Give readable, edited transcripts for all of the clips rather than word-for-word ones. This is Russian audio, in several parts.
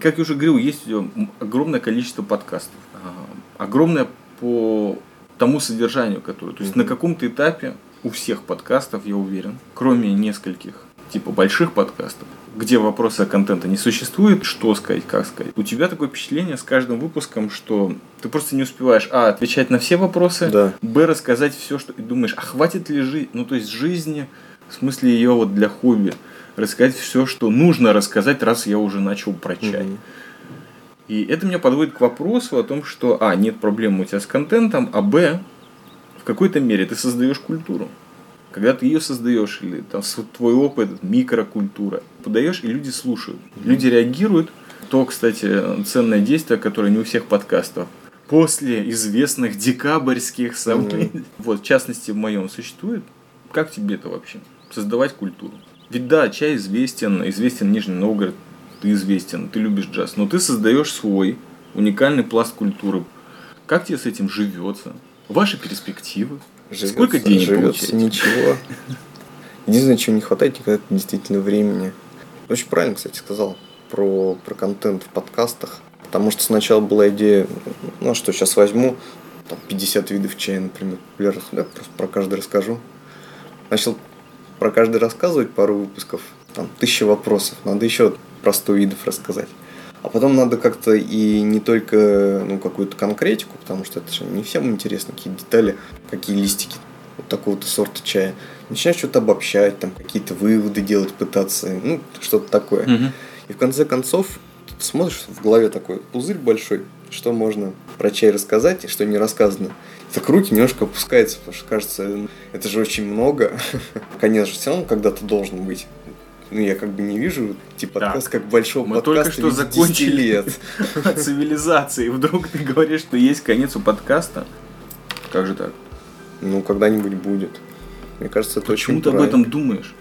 Как я уже говорил, есть огромное количество подкастов. Огромное по тому содержанию, которое... То есть на каком-то этапе у всех подкастов, я уверен, кроме нескольких, типа больших подкастов, где вопроса контента не существует, что сказать, как сказать. У тебя такое впечатление с каждым выпуском, что ты просто не успеваешь, отвечать на все вопросы, да. Б, рассказать все, что... И думаешь, хватит ли жизни, ну, то есть жизни, в смысле ее вот для хобби, рассказать все, что нужно рассказать, раз я уже начал про чай. Угу. И это меня подводит к вопросу о том, что, нет проблем у тебя с контентом, а, б, в какой-то мере ты создаешь культуру. Когда ты ее создаешь, или там твой опыт, микрокультура, подаешь, и люди слушают. Люди реагируют. То, кстати, ценное действие, которое не у всех подкастов. После известных декабрьских событий, вот, в частности, в моем существует. Как тебе это вообще? Создавать культуру. Ведь да, чай известен Нижний Новгород, ты известен, ты любишь джаз, но ты создаешь свой уникальный пласт культуры. Как тебе с этим живется? Ваши перспективы? Живется, сколько денег получается? Ничего. Единственное, чего не хватает никогда, это действительно времени. Очень правильно, кстати, сказал про контент в подкастах. Потому что сначала была идея, что сейчас возьму, там, 50 видов чая, например, я просто про каждый расскажу. Начал про каждый рассказывать пару выпусков, там 1000 вопросов, надо еще про 100 видов рассказать. А потом надо как-то и не только какую-то конкретику, потому что это же не всем интересно, какие детали, какие листики вот такого-то сорта чая. Начинаешь что-то обобщать, там какие-то выводы делать, пытаться, что-то такое. Угу. И в конце концов ты смотришь, в голове такой пузырь большой, что можно про чай рассказать и что не рассказано. Так руки немножко опускаются, потому что кажется, это же очень много. Конечно, все равно когда-то должен быть. Я не вижу, подкаст как большого подкаста. Мы только что закончили лет от цивилизации. Вдруг ты говоришь, что есть конец у подкаста? Как же так? Когда-нибудь будет. Мне кажется, это очень правильно. Почему ты об этом думаешь?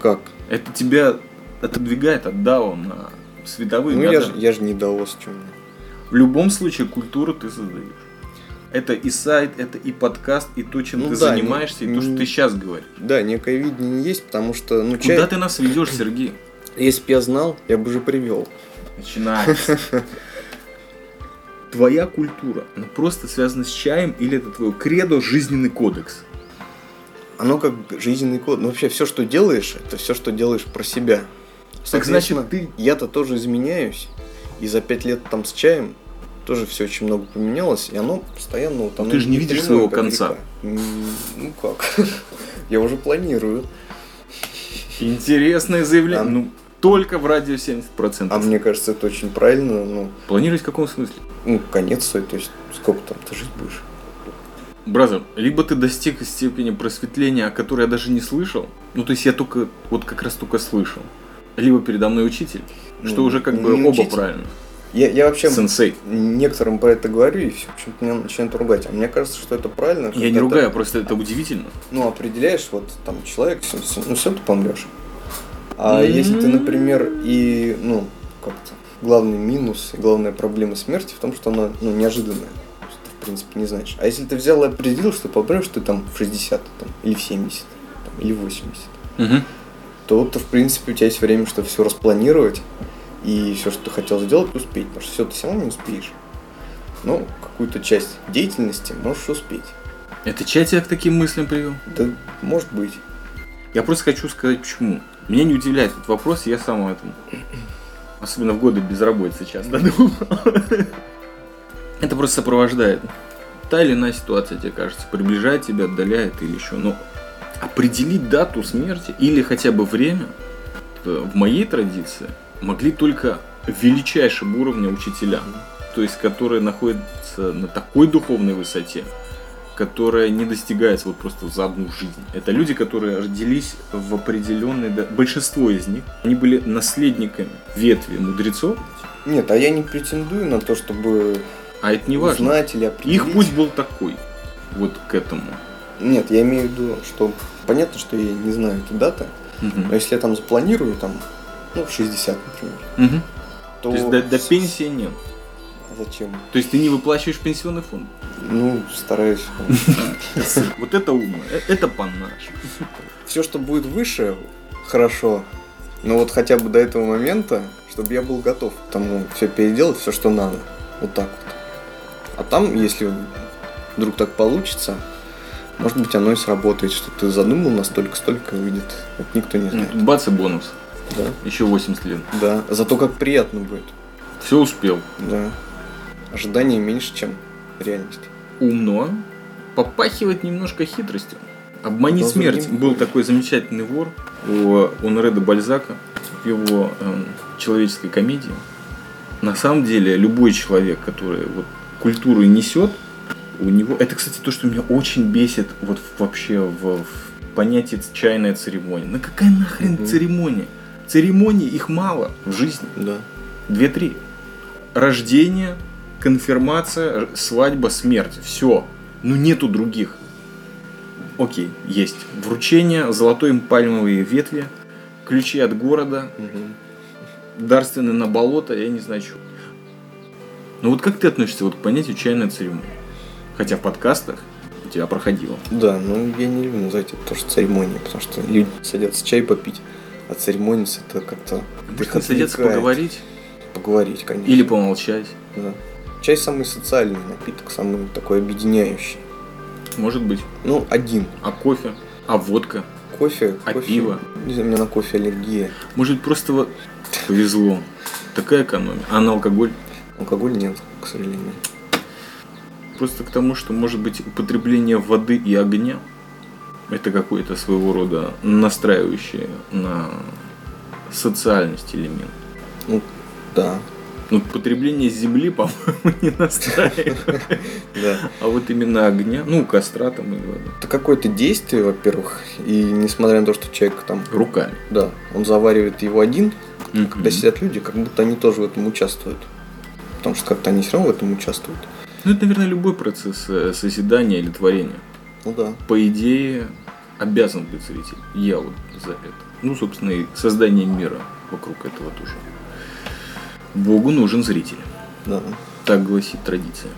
Как? Это тебя отодвигает от дао на световые года. Я же не даос, чем в любом случае культуру ты создаешь. Это и сайт, это и подкаст, и то, чем ты занимаешься, и то, что ты сейчас говоришь. Да, некое видение есть, потому что... Куда ты нас ведешь, Сергей? Если бы я знал, я бы уже привел. Начинается. Твоя культура, она просто связана с чаем, или это твое кредо, жизненный кодекс? Оно как жизненный кодекс. Вообще, все, что делаешь, это все, что делаешь про себя. Так значит, я-то тоже изменяюсь, и за 5 лет там с чаем... Тоже все очень много поменялось, и оно постоянно... Вот, оно ты же не видишь своего конца. Как? Я уже планирую. Интересное заявление. Только в радио 70%. А мне кажется, это очень правильно. Планировать в каком смысле? Конец свой, то есть сколько там ты жить будешь. Бразер, либо ты достиг степени просветления, о которой я даже не слышал, то есть я только, как раз только слышал, либо передо мной учитель, что уже оба учитель. Правильно. Я вообще сенсей. Некоторым про это говорю, и все почему-то меня начинают ругать. А мне кажется, что это правильно. Я не ругаю, просто это удивительно. Определяешь, человек, все ты помрешь. А если ты, например, и, главный минус, и главная проблема смерти в том, что она, неожиданная. Ты, в принципе, не знаешь. А если ты взял и определил, что помрешь ты там в 60, или в 70, или в 80, то, в принципе, у тебя есть время, чтобы все распланировать. И все, что ты хотел сделать, успеть. Потому что все ты все равно не успеешь. Какую-то часть деятельности можешь успеть. Это чай тебя к таким мыслям привел? Да, может быть. Я просто хочу сказать, почему. Меня не удивляет этот вопрос, я сам об этом. Особенно в годы безработицы часто думал. Это просто сопровождает. Та или иная ситуация, тебе кажется, приближает тебя, отдаляет или еще. Но определить дату смерти или хотя бы время, в моей традиции, могли только величайшего уровня учителя, то есть которые находятся на такой духовной высоте, которая не достигается просто за одну жизнь. Это люди, которые родились в определенной... Большинство из них, они были наследниками ветви мудрецов. Нет, я не претендую на то, чтобы это не важно. Узнать или определить. Их путь был такой, к этому. Нет, я имею в виду, что понятно, что я не знаю эту дату, но если я запланирую в 60, например. То есть до пенсии нет. Зачем? То есть ты не выплачиваешь пенсионный фонд? Ну, стараюсь. Вот это умно, это паннаж. Все, что будет выше, хорошо. Но вот хотя бы до этого момента, чтобы я был готов к тому, все переделать, все, что надо. Вот так вот. А там, если вдруг так получится, может быть, оно и сработает, что ты задумал настолько, столько выйдет. Это никто не знает. Бац и бонус. Да. Еще 80 лет. Да. Зато как приятно будет. Все успел. Да. Ожидание меньше, чем реальность. Умно. Попахивает немножко хитростью. «Обмани Должен смерть» был быть. Такой замечательный вор у Оноре де Бальзака в его человеческой комедии. На самом деле, любой человек, который вот культуру несет, у него... Это, кстати, то, что меня очень бесит вот вообще в понятии «чайная церемония». Ну какая нахрен церемония? Церемоний их мало в жизни. Да. 2-3. Рождение, конфирмация, свадьба, смерть. Все. Ну нету других. Окей, есть. Вручение, золотой им пальмовые ветви, ключи от города, дарственные на болото, я не знаю, что. Ну вот как ты относишься вот к понятию «чайная церемония»? Хотя в подкастах у тебя проходило. Да, ну я не люблю назвать это тоже церемонией, потому что люди садятся чай попить, а церемониться это как-то... Может, они садятся поговорить? Поговорить, конечно. Или помолчать. Да. Чай самый социальный напиток, самый такой объединяющий. Может быть. Ну, один. А кофе? А водка? Кофе? А кофе, пиво? Не знаю, у меня на кофе аллергия. Может, просто вот повезло. Такая экономия. А на алкоголь? Алкоголь нет, к сожалению. Просто к тому, что, может быть, употребление воды и огня это какой-то своего рода настраивающий на социальность элемент. Ну, да. Ну, потребление земли, по-моему, не настраивает. А вот именно огня, ну, костра там или воды. Это какое-то действие, во-первых, и несмотря на то, что человек там... Руками. Да, он заваривает его один, когда сидят люди, как будто они тоже в этом участвуют. Потому что как-то они все равно в этом участвуют. Ну, это, наверное, любой процесс созидания или творения. Ну, да. По идее, обязан быть зритель. Я вот за это. Ну, собственно, и создание мира вокруг этого тоже. Богу нужен зритель. Да. Так гласит традиция.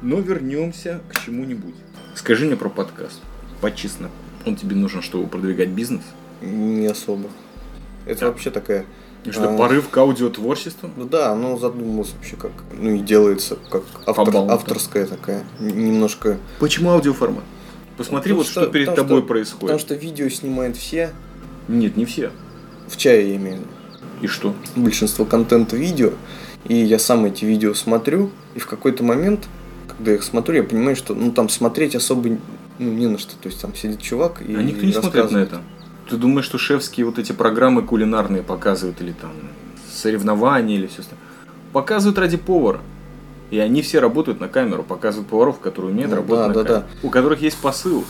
Но вернемся к чему-нибудь. Скажи мне про подкаст. По-честному. Он тебе нужен, чтобы продвигать бизнес? Не особо. Это вообще такая... Что, порыв к аудиотворчеству? Ну да, оно задумывалось вообще как... Ну и делается как авторская такая. Немножко... Почему аудиоформат? Посмотри, вот что перед тобой происходит. Потому что видео снимают все. Нет, не все. В чае я имею в виду. И что? Большинство контента видео, и я сам эти видео смотрю, и в какой-то момент, когда я их смотрю, я понимаю, что ну там смотреть особо не на что. То есть там сидит чувак и рассказывает. А никто не смотрит на это? Ты думаешь, что шефские вот эти программы кулинарные показывают, или там соревнования, или все остальное? Показывают ради повара. И они все работают на камеру, показывают поваров, которые умеют работать на камеру. Да. У которых есть посыл.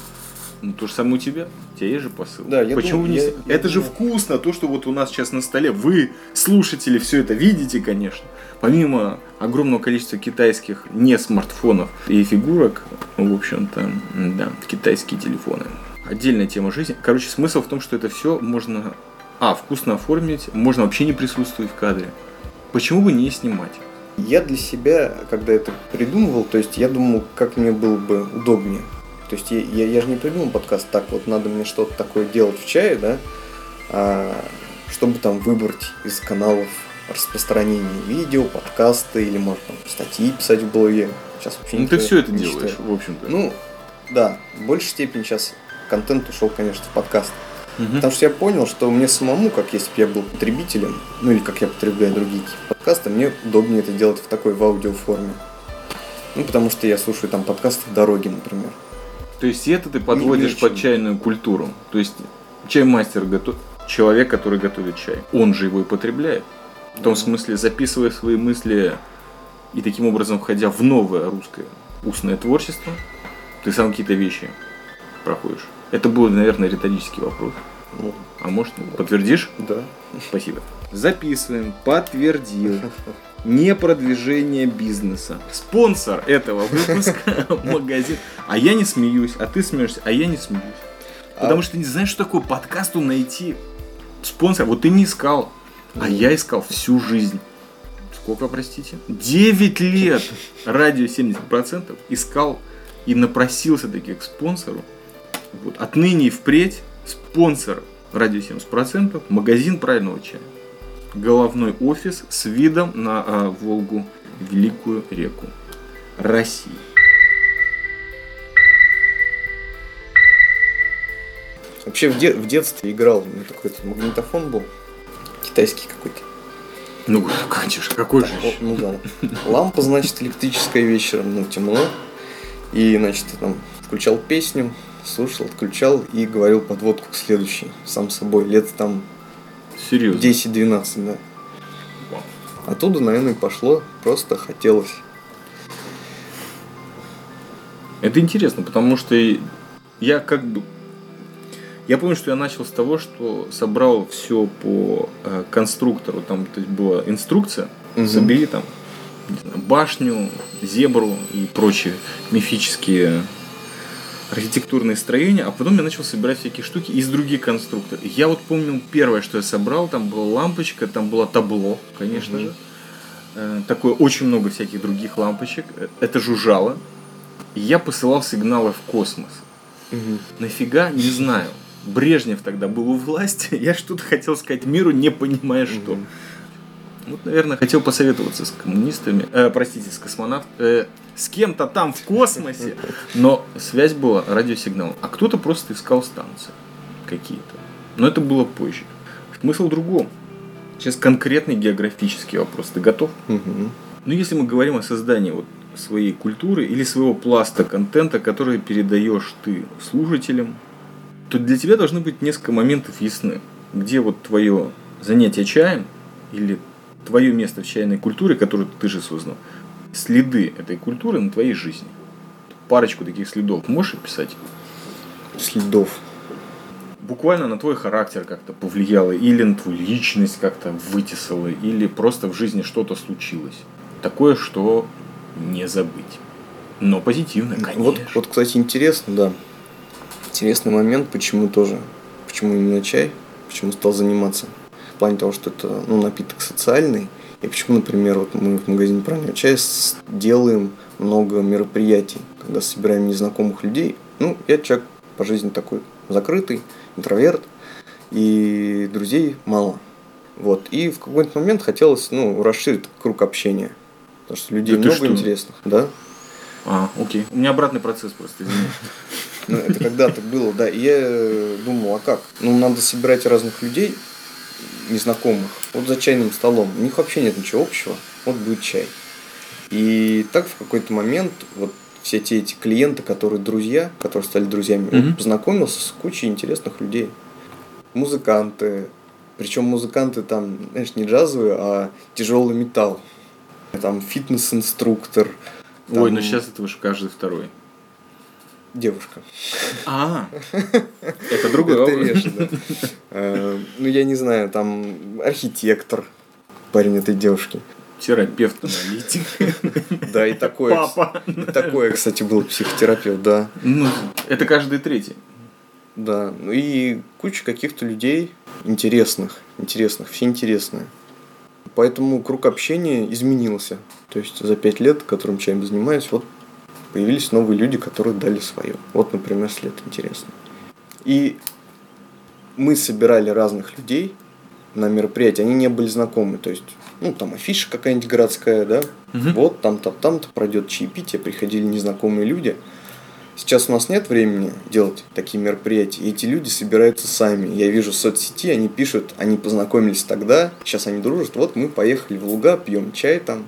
Ну, то же самое у тебя. У тебя есть же посыл. Да, я почему думаю, не... я это думаю... же вкусно, то, что вот у нас сейчас на столе. Вы, слушатели, все это видите, конечно. Помимо огромного количества китайских не смартфонов и фигурок, в общем-то, да, китайские телефоны. Отдельная тема жизни. Короче, смысл в том, что это все можно, вкусно оформить, можно вообще не присутствовать в кадре. Почему бы не снимать? Я для себя, когда это придумывал, то есть я думал, как мне было бы удобнее. То есть я же не придумал подкаст, так вот надо мне что-то такое делать в чае, да, чтобы там выбрать из каналов распространения видео, подкасты или, может, там, статьи писать в блоге. Сейчас вообще ну, ты все это делаешь, в общем-то. Ну, да, в большей степени сейчас контент ушел, конечно, в подкаст. Потому что я понял, что мне самому, как если бы я был потребителем, ну или как я потребляю другие подкасты, мне удобнее это делать в такой в аудиоформе. Ну, потому что я слушаю там подкасты в дороге, например. То есть это ты подводишь под чайную культуру. То есть чаймастер готовит, человек, который готовит чай, он же его и потребляет. В том смысле, записывая свои мысли и таким образом входя в новое русское устное творчество, ты сам какие-то вещи проходишь. Это был, наверное, риторический вопрос. А может, подтвердишь? Да. Спасибо. Записываем. Подтвердил. Не продвижение бизнеса. Спонсор этого выпуска магазин. А я не смеюсь, а ты смеешься, а я не смеюсь. Потому что ты не знаешь, что такое подкасту найти спонсора. Вот ты не искал, а я искал всю жизнь. сколько, простите? 9 лет радио 70% искал и напросился таки к спонсору. Вот. Отныне и впредь спонсор радио 70% магазин правильного чая. Головной офис с видом на Волгу, великую реку России. Вообще в детстве играл, у меня такой магнитофон был, китайский какой-то. Ну, конечно, какой же. Ну да. Лампа, значит, электрическая вечером, ну, темно. И, значит, я там включал песню, слушал, отключал и говорил подводку к следующей. Сам собой, лет там... Серьезно? 10-12, да. Вау. Оттуда, наверное, пошло, просто хотелось. Это интересно, потому что я как бы... Я помню, что я начал с того, что собрал все по конструктору. Там, то есть, была инструкция, собери там башню, зебру и прочие мифические архитектурные строения. А потом я начал собирать всякие штуки из других конструкторов. Я вот помню первое, что я собрал, там была лампочка, там было табло, конечно же. Такое очень много всяких других лампочек. Это жужжало. Я посылал сигналы в космос. Нафига, не знаю. Брежнев тогда был у власти, я что-то хотел сказать миру, не понимая что. Вот, наверное, хотел посоветоваться с коммунистами, простите, с космонавтами, с кем-то там в космосе, но связь была радиосигналом. А кто-то просто искал станции какие-то. Но это было позже. Смысл в другом. Сейчас конкретный географический вопрос. Ты готов? Ну, если мы говорим о создании вот своей культуры или своего пласта контента, который передаешь ты слушателям, то для тебя должны быть несколько моментов ясны, где вот твое занятие чаем или твое место в чайной культуре, которую ты же создал, следы этой культуры на твоей жизни. Парочку таких следов можешь описать? Следов. Буквально на твой характер как-то повлияло, или на твою личность как-то вытесало, или просто в жизни что-то случилось. Такое, что не забыть. Но позитивно, конечно. Вот, кстати, интересно, да. Интересный момент, почему тоже. Почему именно чай, почему стал заниматься. В плане того, что это, ну, напиток социальный. И почему, например, вот мы в магазине правильного чая делаем много мероприятий, когда собираем незнакомых людей. Ну, я человек по жизни такой закрытый, интроверт, и друзей мало. Вот. И в какой-то момент хотелось, ну, расширить круг общения. Потому что людей да много интересных, да? А, окей. У меня обратный процесс просто, извини. Ну, это когда-то было, да. И я думал, а как? Ну, надо собирать разных людей, незнакомых, вот за чайным столом. У них вообще нет ничего общего. Вот будет чай. И так в какой-то момент вот все эти клиенты, которые друзья, которые стали друзьями, познакомился с кучей интересных людей. Музыканты. Причем музыканты там, знаешь, не джазовые, а тяжелый металл. Там фитнес-инструктор. Ой, там... ну сейчас это уже каждый второй. Девушка. А, это другой вопрос. Ну, я не знаю, там архитектор, парень этой девушки. Терапевт-аналитик. Да, и такое. Папа. Такое, кстати, был психотерапевт, да. Ну, это каждый третий. Да, ну и куча каких-то людей интересных, все интересные. Поэтому круг общения изменился. То есть за 5 лет, которым чаем занимаюсь, вот появились новые люди, которые дали свое. Вот, например, след интересный. И мы собирали разных людей на мероприятия, они не были знакомы. То есть, ну, там афиша какая-нибудь городская, да? Вот, там-то пройдет чаепитие, приходили незнакомые люди. Сейчас у нас нет времени делать такие мероприятия, и эти люди собираются сами. Я вижу в соцсети, они пишут, они познакомились тогда, сейчас они дружат. Вот мы поехали в Луга, пьем чай там,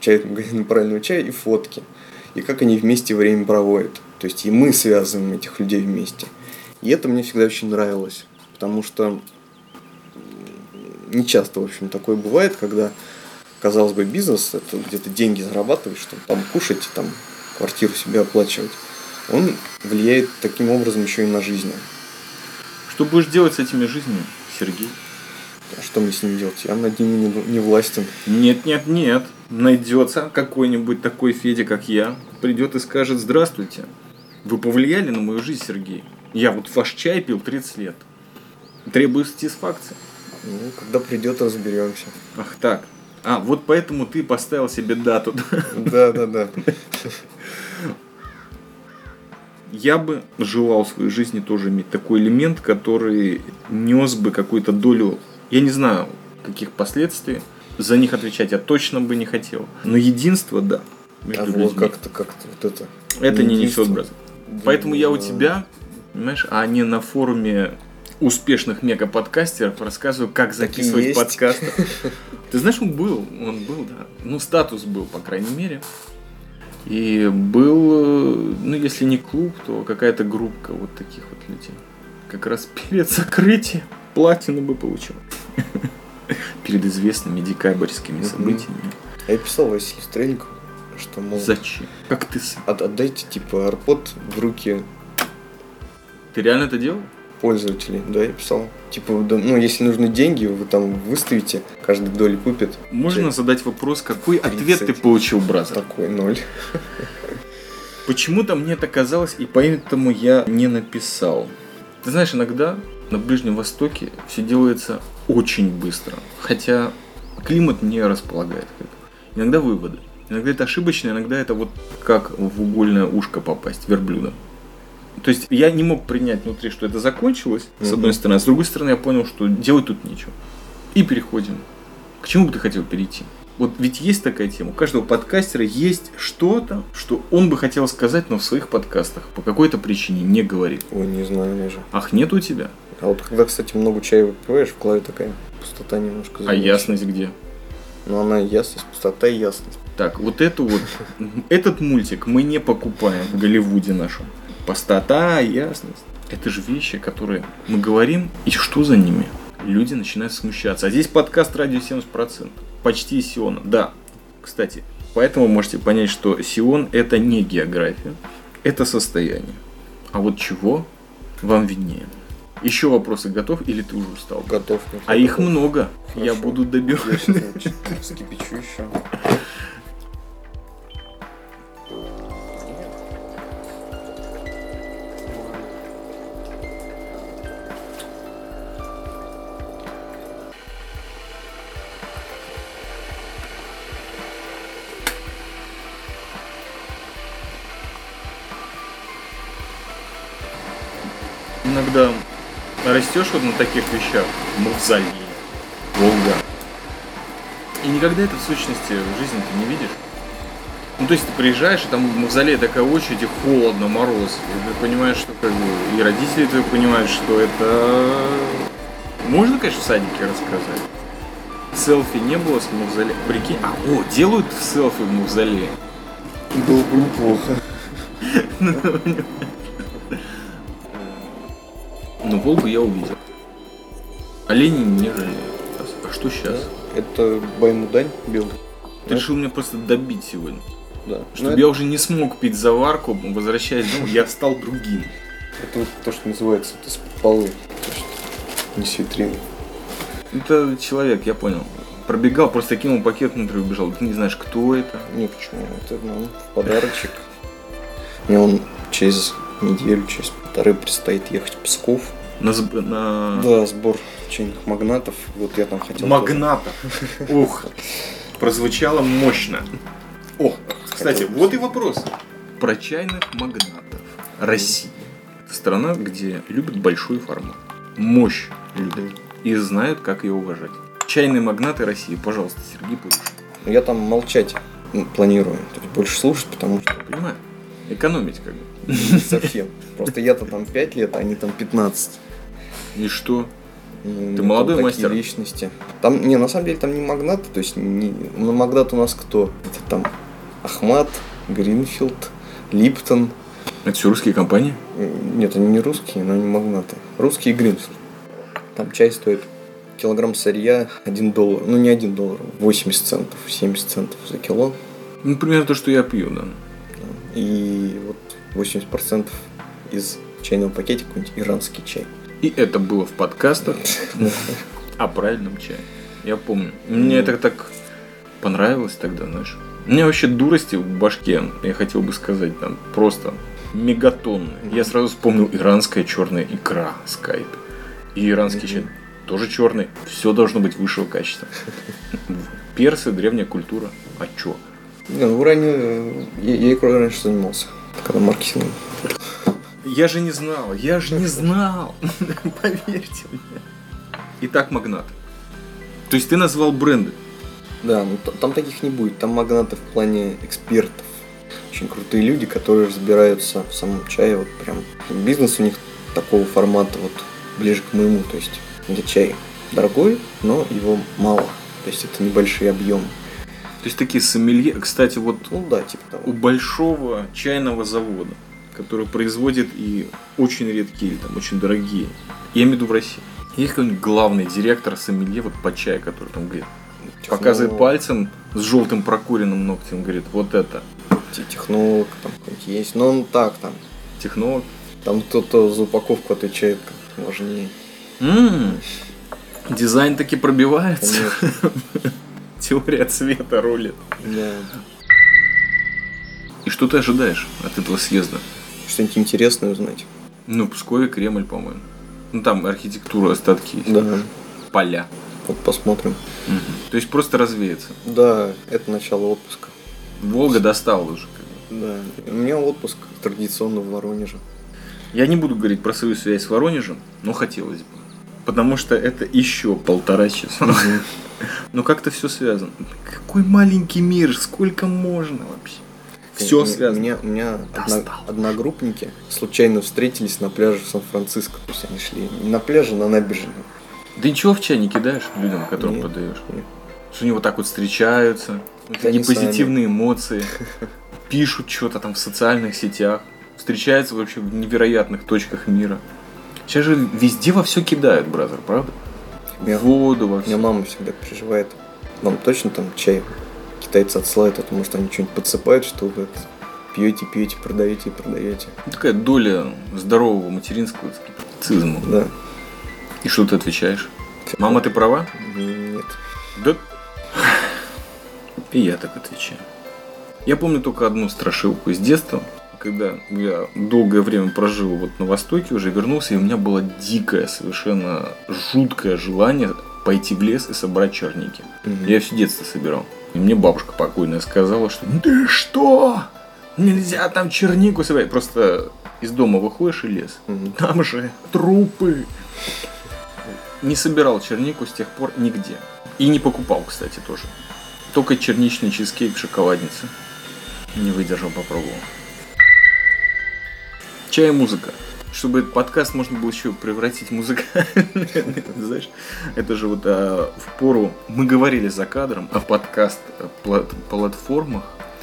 чай, магазин правильного чая и фотки. И как они вместе время проводят. То есть и мы связываем этих людей вместе. И это мне всегда очень нравилось, потому что не часто, в общем, такое бывает, когда, казалось бы, бизнес, это где-то деньги зарабатываешь, чтобы там кушать, там квартиру себе оплачивать. Он влияет таким образом еще и на жизнь. Что будешь делать с этими жизнями, Сергей? А что мне с ними делать? Я над ними не властен. Нет. Найдется какой-нибудь такой Федя, как я, придет и скажет: здравствуйте, вы повлияли на мою жизнь, Сергей. Я вот ваш чай пил 30 лет. Требую сатисфакции. Ну, когда придет, разберемся. Ах так. А, вот поэтому ты поставил себе дату. Да. Я бы желал в своей жизни тоже иметь такой элемент, который нес бы какую-то долю, я не знаю, каких последствий. За них отвечать я точно бы не хотел. Но единство, да. А вот как-то вот это. Это не несет, брат. Да, поэтому я у тебя, понимаешь, а не на форуме успешных мега-подкастеров рассказываю, как записывать подкасты. Ты знаешь, он был, да. Ну, статус был, по крайней мере. И был, ну, если не клуб, то какая-то группка вот таких вот людей. Как раз перед закрытием платину бы получил. Перед известными декабрьскими событиями. А я писал Василию Стрельникову, что, мол... Зачем? Как ты сам? Отдайте, типа, арпод в руки... Ты реально это делал? Пользователей, да, я писал. Типа, ну, если нужны деньги, вы там выставите, каждый доли купит. Можно задать вопрос, какой 30. Ответ ты получил, брат? Такой 0. Почему-то мне это казалось, и поэтому я не написал. Ты знаешь, иногда на Ближнем Востоке все делается очень быстро, хотя климат не располагает. Иногда выводы. Иногда это ошибочно, иногда это вот как в угольное ушко попасть верблюдом. То есть я не мог принять внутри, что это закончилось, с одной стороны, а с другой стороны я понял, что делать тут нечего. И переходим. К чему бы ты хотел перейти? Вот ведь есть такая тема, у каждого подкастера есть что-то, что он бы хотел сказать, но в своих подкастах по какой-то причине не говорит. Ой, не знаю даже. Ах, нет у тебя? А вот когда, кстати, много чая выпиваешь, в голове такая пустота немножко занимается. А ясность где? Ну она ясность, пустота и ясность. Так, вот этот мультик мы не покупаем в Голливуде нашем. Простота, ясность. Это же вещи, которые мы говорим, и что за ними? Люди начинают смущаться. А здесь подкаст «Радио 70%». Почти Сиона. Да, кстати, поэтому можете понять, что Сион – это не география, это состояние. А вот чего вам виднее? Еще вопросы готов или ты уже устал? Готов. А готов. Их много. Хорошо. Я буду добивать. Я вскипячу еще. Иногда растешь вот на таких вещах, мавзолей, Волга, и никогда это в сущности в жизни ты не видишь. Ну то есть ты приезжаешь, и там в мавзолее такая очередь, и холодно, мороз, и ты понимаешь, что как бы, и родители твои понимают, что это... Можно, конечно, в садике рассказать. Селфи не было с мавзолеем, прикинь, делают селфи в мавзолее. Было бы неплохо. Но Волгу я увидел. Оленей не жалею. А что сейчас? Да, это Баймудань белый. Ты решил меня просто добить сегодня. Да. Чтобы я уже не смог пить заварку, возвращаясь домой, я стал другим. Это вот то, что называется с полы. Не с витрины. Это человек, я понял. Пробегал, просто кинул пакет внутрь и убежал. Ты не знаешь, кто это. Ну почему? Это в подарочек. Мне он через неделю, через полторы предстоит ехать в Псков. Да, сбор чайных магнатов. Вот я там хотел... Магнатов! Ух! Прозвучало мощно. О, кстати, вот и вопрос. Про чайных магнатов. Россия. Это страна, где любят большой формат. Мощь любят. И знают, как ее уважать. Чайные магнаты России. Пожалуйста, Сергей Павлович. Я там молчать планирую. То есть больше слушать, потому что... Понимаю. Экономить как бы. Совсем. Просто я-то там 5 лет, а они там 15. И что? Ты молодой мастер. Личности. Там, на самом деле там не магнаты, то есть магнат у нас кто? Это там Ахмат, Гринфилд, Липтон. Это все русские компании? Нет, они не русские, но они магнаты. Русские Гринфилд. Там чай стоит килограмм сырья $1. Ну не $1, 80 центов, 70 центов за кило. Ну, примерно то, что я пью, да. И вот 80% из чайного пакетика какой-нибудь иранский чай. И это было в подкастах о правильном чае. Я помню. Мне это так понравилось тогда, знаешь. У меня вообще дурости в башке, я хотел бы сказать, там просто мегатонны. Я сразу вспомнил иранская черная икра, скайп. И иранский чай. тоже черный. Все должно быть высшего качества. Персы, древняя культура. А чё? Ну, я икрой раньше занимался. Когда маркетингом. Я же не знал. Поверьте мне. Итак, Магнат. То есть ты назвал бренды? Да, но там таких не будет. Там магнаты в плане экспертов. Очень крутые люди, которые разбираются в самом чае. Вот прям бизнес у них такого формата вот ближе к моему. То есть где чай дорогой, но его мало. То есть это небольшие объемы. То есть такие сомелье, кстати, вот ну, да, типа того. У большого чайного завода, который производит и очень редкие, или там очень дорогие, я имею в виду в России, есть какой-нибудь главный директор сомелье вот по чаю, который там говорит, показывает пальцем с желтым прокуренным ногтем, говорит, вот это. Технолог там какой-нибудь есть, но он так там. Технолог? Там кто-то за упаковку отвечает как важнее. Дизайн таки пробивается. Теория цвета рулит. Да. И что ты ожидаешь от этого съезда? Что-нибудь интересное узнать. Ну, в Пскове Кремль, по-моему. Ну, там архитектура, остатки есть. Да. Поля. Вот посмотрим. Угу. То есть просто развеется. Да, это начало отпуска. Волга достала уже. Да. У меня отпуск традиционно в Воронеже. Я не буду говорить про свою связь с Воронежем, но хотелось бы. Потому что это еще 1,5 часа. Mm-hmm. Но как-то все связано. Какой маленький мир, сколько можно вообще? Все связано. У меня одногруппники случайно встретились на пляже в Сан-Франциско. То есть они шли не на пляже, а на набережную. Да ничего в чай не кидаешь людям, которым продаешь? Нет. Что они вот так вот встречаются. Такие позитивные эмоции. Пишут что-то там в социальных сетях. Встречаются вообще в невероятных точках мира. Сейчас же везде во все кидают, бразер, правда? В воду во все. У меня мама всегда переживает. Вам точно там чай китайцы отсылают, а то может они что-нибудь подсыпают, что вы это пьете, продаете. Ну, такая доля здорового материнского скептицизма. Да. И что ты отвечаешь? Мама, ты права? Нет. Да. И я так отвечаю. Я помню только одну страшилку из детства. Когда я долгое время прожил вот на Востоке, уже вернулся, и у меня было дикое, совершенно жуткое желание пойти в лес и собрать черники. Mm-hmm. Я все детство собирал. И мне бабушка покойная сказала, что «Ты что? Нельзя там чернику собирать!» Просто из дома выходишь и лес. Mm-hmm. Там же трупы! Не собирал чернику с тех пор нигде. И не покупал, кстати, тоже. Только черничный чизкейк в шоколаднице. Не выдержал, попробовал. Чай и музыка. Чтобы этот подкаст можно было еще превратить в музыкальный. Знаешь, это же вот в пору мы говорили за кадром о подкаст-платформах.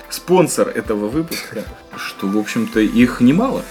Спонсор этого выпуска, что, в общем-то, их немало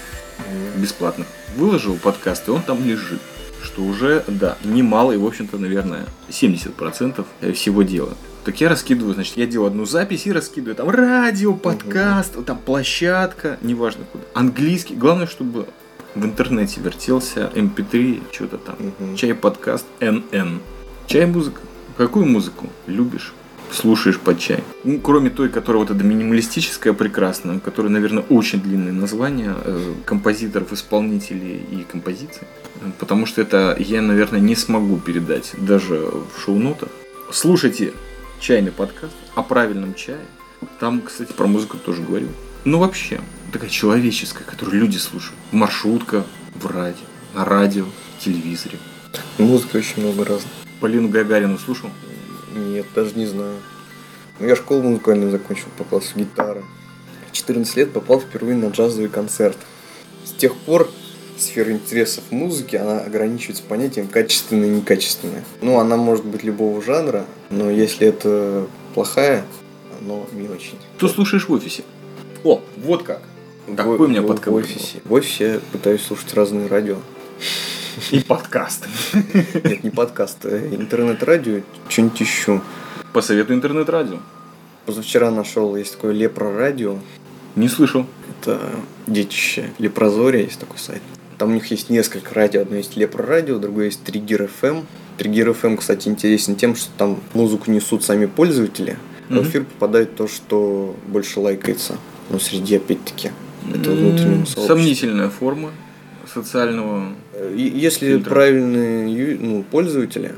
бесплатных. Выложил подкаст, и он там лежит. Что уже, да, немало, и, в общем-то, наверное, 70% всего дела. Так я раскидываю, значит, я делаю одну запись и раскидываю там радио, подкаст, там площадка, неважно куда. Английский, главное, чтобы в интернете вертелся MP3, что-то там. Чай, подкаст, NN. Чай, музыка. Какую музыку любишь, слушаешь под чай? Ну, кроме той, которая вот эта минималистическая, прекрасная, которая, наверное, очень длинное название композиторов, исполнителей и композиций. Потому что это я, наверное, не смогу передать даже в шоу-нотах. Слушайте чайный подкаст о правильном чае. Там, кстати, про музыку тоже говорил. Ну, вообще, такая человеческая, которую люди слушают. Маршрутка, в радио, на радио, в телевизоре. Музыка очень много разных. Полину Гагарину слушал? Нет, даже не знаю. Я школу музыкальную закончил по классу гитары. В 14 лет попал впервые на джазовый концерт. С тех пор сфера интересов музыки, она ограничивается понятием качественное и некачественное. Ну, она может быть любого жанра, но если это плохая, оно не очень. Что слушаешь в офисе? О, вот как. Такой у меня подкаст. В офисе я пытаюсь слушать разные радио. И подкасты. Нет, не подкасты. Интернет-радио, что-нибудь ищу. Посоветую интернет-радио. Позавчера нашел, есть такое Лепрорадио. Не слышал. Это детище Лепрозория, есть такой сайт. Там у них есть несколько радио. Одно есть Лепрорадио, другое есть Триггер ФМ. Триггер ФМ, кстати, интересен тем, что там музыку несут сами пользователи, а в эфир попадает то, что больше лайкается. Но среди, опять-таки, этого внутреннего сообщества. Сомнительная форма социального Если правильные пользователи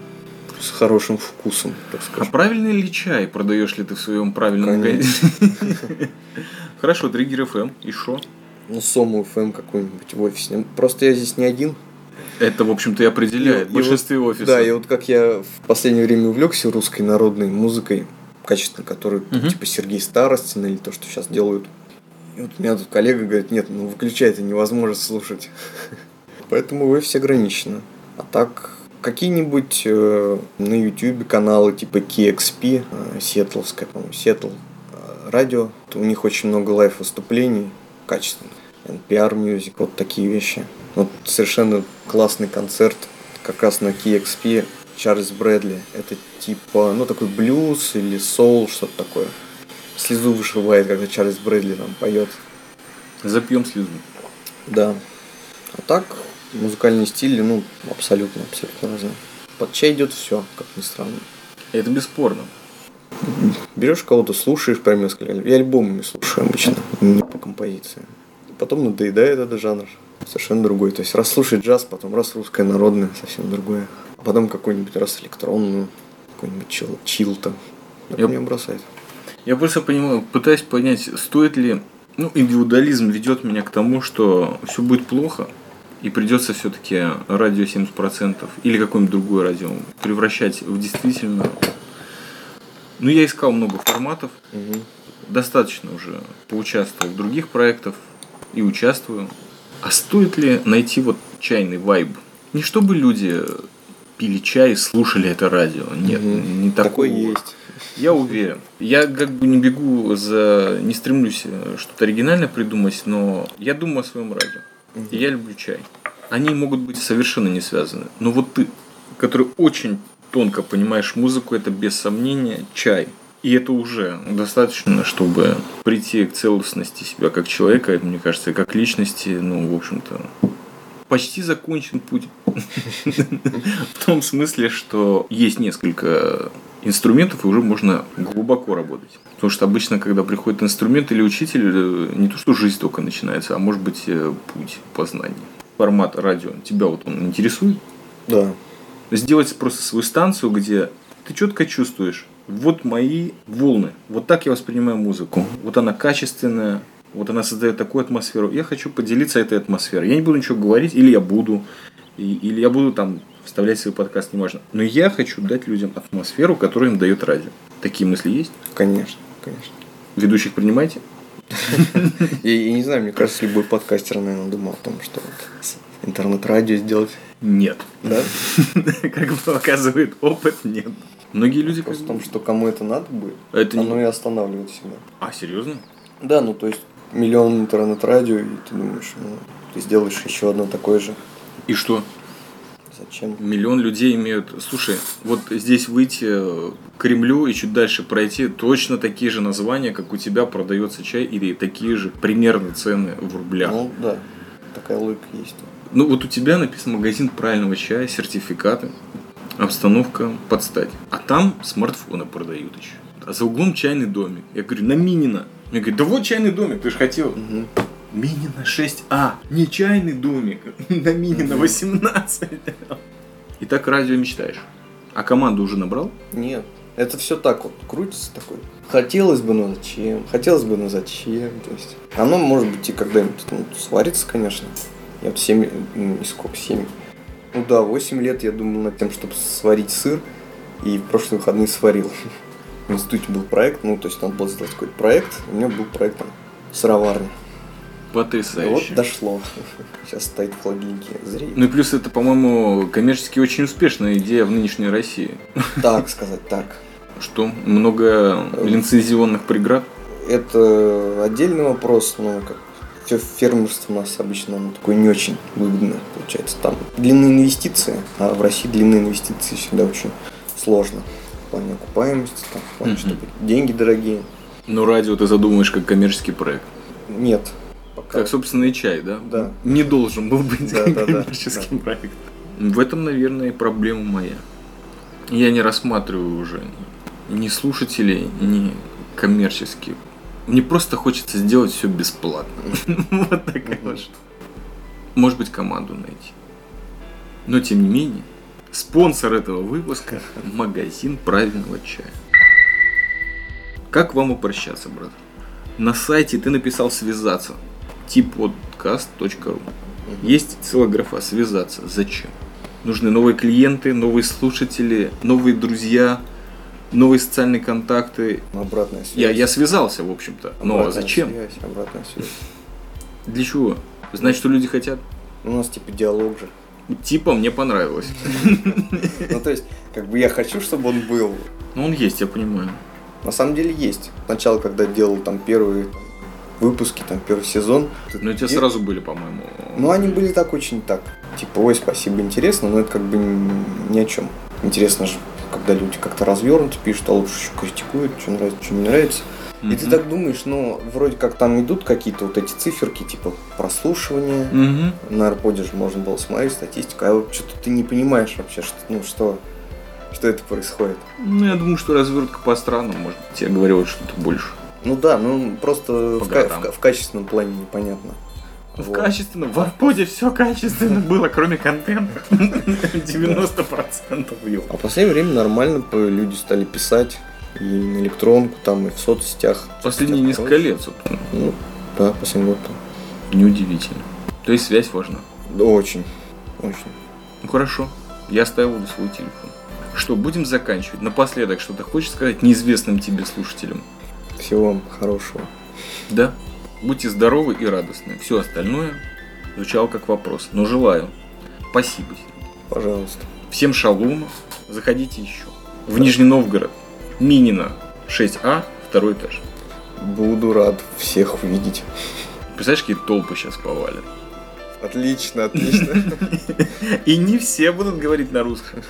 с хорошим вкусом, так скажем. А правильный ли чай продаешь ли ты в своем правильном гайде? Хорошо, Триггер ФМ, и шо? Ну, Сому ФМ какой-нибудь в офисе. Просто я здесь не один. Это, в общем-то, и определяет большинство офисов. Да, и вот как я в последнее время увлекся русской народной музыкой, качественно, которую типа Сергей Старостин или то, что сейчас делают. И вот у меня тут коллега говорит, нет, выключай, это невозможно слушать. Поэтому в офисе ограничено. А так, какие-нибудь на YouTube каналы типа KEXP, сиэтловская, по-моему, Сиэтл радио. У них очень много лайв-выступлений, качественных. NPR Music, вот такие вещи. Вот совершенно классный концерт, как раз на KEXP, Чарльз Брэдли. Это типа, такой блюз или соул, что-то такое. Слезу вышибает, когда Чарльз Брэдли там поет. Запьем слезу. Да. А так, музыкальные стили, абсолютно разные. Под чай идет все, как ни странно. Это бесспорно. Берешь кого-то, слушаешь прям несколько лет. Я альбомами слушаю обычно, не по композиции. Потом надоедает этот жанр. Совершенно другой. То есть раз слушать джаз, потом раз русское народное, совсем другое. А потом какой-нибудь раз электронную, какой-нибудь чил-то. Так меня бросает. Я просто понимаю, пытаюсь понять, стоит ли... Индивидуализм ведет меня к тому, что все будет плохо, и придется все-таки радио 70% или какое-нибудь другое радио превращать в действительно... Я искал много форматов. Угу. Достаточно уже поучаствовал в других проектах и участвую. А стоит ли найти чайный вайб? Не чтобы люди пили чай и слушали это радио. Нет, не такое. Такой есть. Я уверен. Я не бегу не стремлюсь что-то оригинальное придумать, но я думаю о своем радио. И я люблю чай. Они могут быть совершенно не связаны. Но вот ты, который очень тонко понимаешь музыку, это без сомнения чай. И это уже достаточно, чтобы прийти к целостности себя как человека, мне кажется, и как личности, в общем-то, почти закончен путь. В том смысле, что есть несколько инструментов, и уже можно глубоко работать. Потому что обычно, когда приходит инструмент или учитель, не то что жизнь только начинается, а может быть путь познания. Формат радио, тебя он интересует? Да. Сделать просто свою станцию, где ты четко чувствуешь, вот мои волны, вот так я воспринимаю музыку, вот она качественная, вот она создает такую атмосферу, я хочу поделиться этой атмосферой, я не буду ничего говорить, или я буду там вставлять свой подкаст, неважно, но я хочу дать людям атмосферу, которую им дает радио. Такие мысли есть? Конечно. Ведущих принимаете? Я не знаю, мне кажется, любой подкастер, наверное, думал о том, что интернет-радио сделать. Нет. Да? Как показывает опыт, нет. Многие люди... Просто в том, что кому это надо будет, оно и останавливает себя. А, серьезно? Да, то есть миллион интернет-радио, и ты думаешь, ты сделаешь еще одно такое же. И что? Зачем? Миллион людей имеют... Слушай, вот здесь выйти к Кремлю и чуть дальше пройти точно такие же названия, как у тебя продается чай, или такие же примерно цены в рублях. Да, такая логика есть. У тебя написан магазин правильного чая, сертификаты, обстановка под стать. А там смартфоны продают еще. А за углом чайный домик. Я говорю, на Минина. Мне говорят, да вот чайный домик, ты же хотел. Угу. Минина 6А, не чайный домик, на Минина 18. И так радио мечтаешь. А команду уже набрал? Нет, это все так вот, крутится такой. Хотелось бы, но зачем. То есть, оно может быть и когда-нибудь сварится, конечно. Я вот 7, 8 лет я думал над тем, чтобы сварить сыр, и в прошлые выходные сварил. В институте был проект, надо было сделать какой-то проект, у меня был проект сыроварный. Потрясающе. Вот дошло. Сейчас стоит в холодильнике, зреет. И плюс это, по-моему, коммерчески очень успешная идея в нынешней России. Так сказать, так. Что, много лицензионных преград? Это отдельный вопрос, фермерство у нас обычно такое не очень выгодно получается. Там длинные инвестиции, а в России длинные инвестиции всегда очень сложно. В плане окупаемости, в плане, чтобы деньги дорогие. Но радио ты задумываешь как коммерческий проект? Нет. Пока. Как, собственно, и чай, да? Да. Не должен был быть коммерческим проектом. В этом, наверное, и проблема моя. Я не рассматриваю уже ни слушателей, ни коммерческих. Мне просто хочется сделать все бесплатно. Вот такая вот. Может быть, команду найти. Но тем не менее, спонсор этого выпуска – магазин правильного чая. Как вам обращаться, брат? На сайте ты написал «связаться». tippodcast.ru. Есть целая графа «связаться». Зачем? Нужны новые клиенты, новые слушатели, новые друзья, новые социальные контакты. Обратная связь. Я связался, в общем-то. Но зачем? Обратная связь. Для чего? Знать, что люди хотят? У нас типа диалог же. Типа мне понравилось. Ну то есть, как бы я хочу, чтобы он был. Ну он есть, я понимаю. На самом деле есть. Сначала, когда делал там первые выпуски, там первый сезон. Ну эти сразу были, по-моему. Ну они были так очень так. Типа, ой, спасибо, интересно, но это как бы ни о чем. Интересно же, когда люди как-то развернуты, пишут, а лучше еще критикуют, что нравится, что не нравится. И ты так думаешь, ну, вроде как там идут какие-то вот эти циферки, типа прослушивания, на Арподе же можно было смотреть статистику, а вот что-то ты не понимаешь вообще, что это происходит. Ну, я думаю, что развертка по странам, может быть, я говорил что-то больше. Ну да, ну, просто в качественном плане непонятно. В качественном, в Арподе все качественно было, кроме контента, 90% его. А в последнее время нормально люди стали писать. И на электронку, там, и в соцсетях. Последние несколько лет, собственно. Ну, да, последний год. Неудивительно. То есть связь важна? Да, очень. Очень. Ну, хорошо. Я оставил свой телефон. Что, будем заканчивать? Напоследок что-то хочешь сказать неизвестным тебе слушателям? Всего вам хорошего. Да. Будьте здоровы и радостны. Все остальное звучало как вопрос. Но желаю. Спасибо. Пожалуйста. Всем шалома. Заходите еще. В Нижний Новгород. Минина 6А, второй этаж. Буду рад всех увидеть. Представляешь, какие толпы сейчас повалят. Отлично, отлично. И не все будут говорить на русском.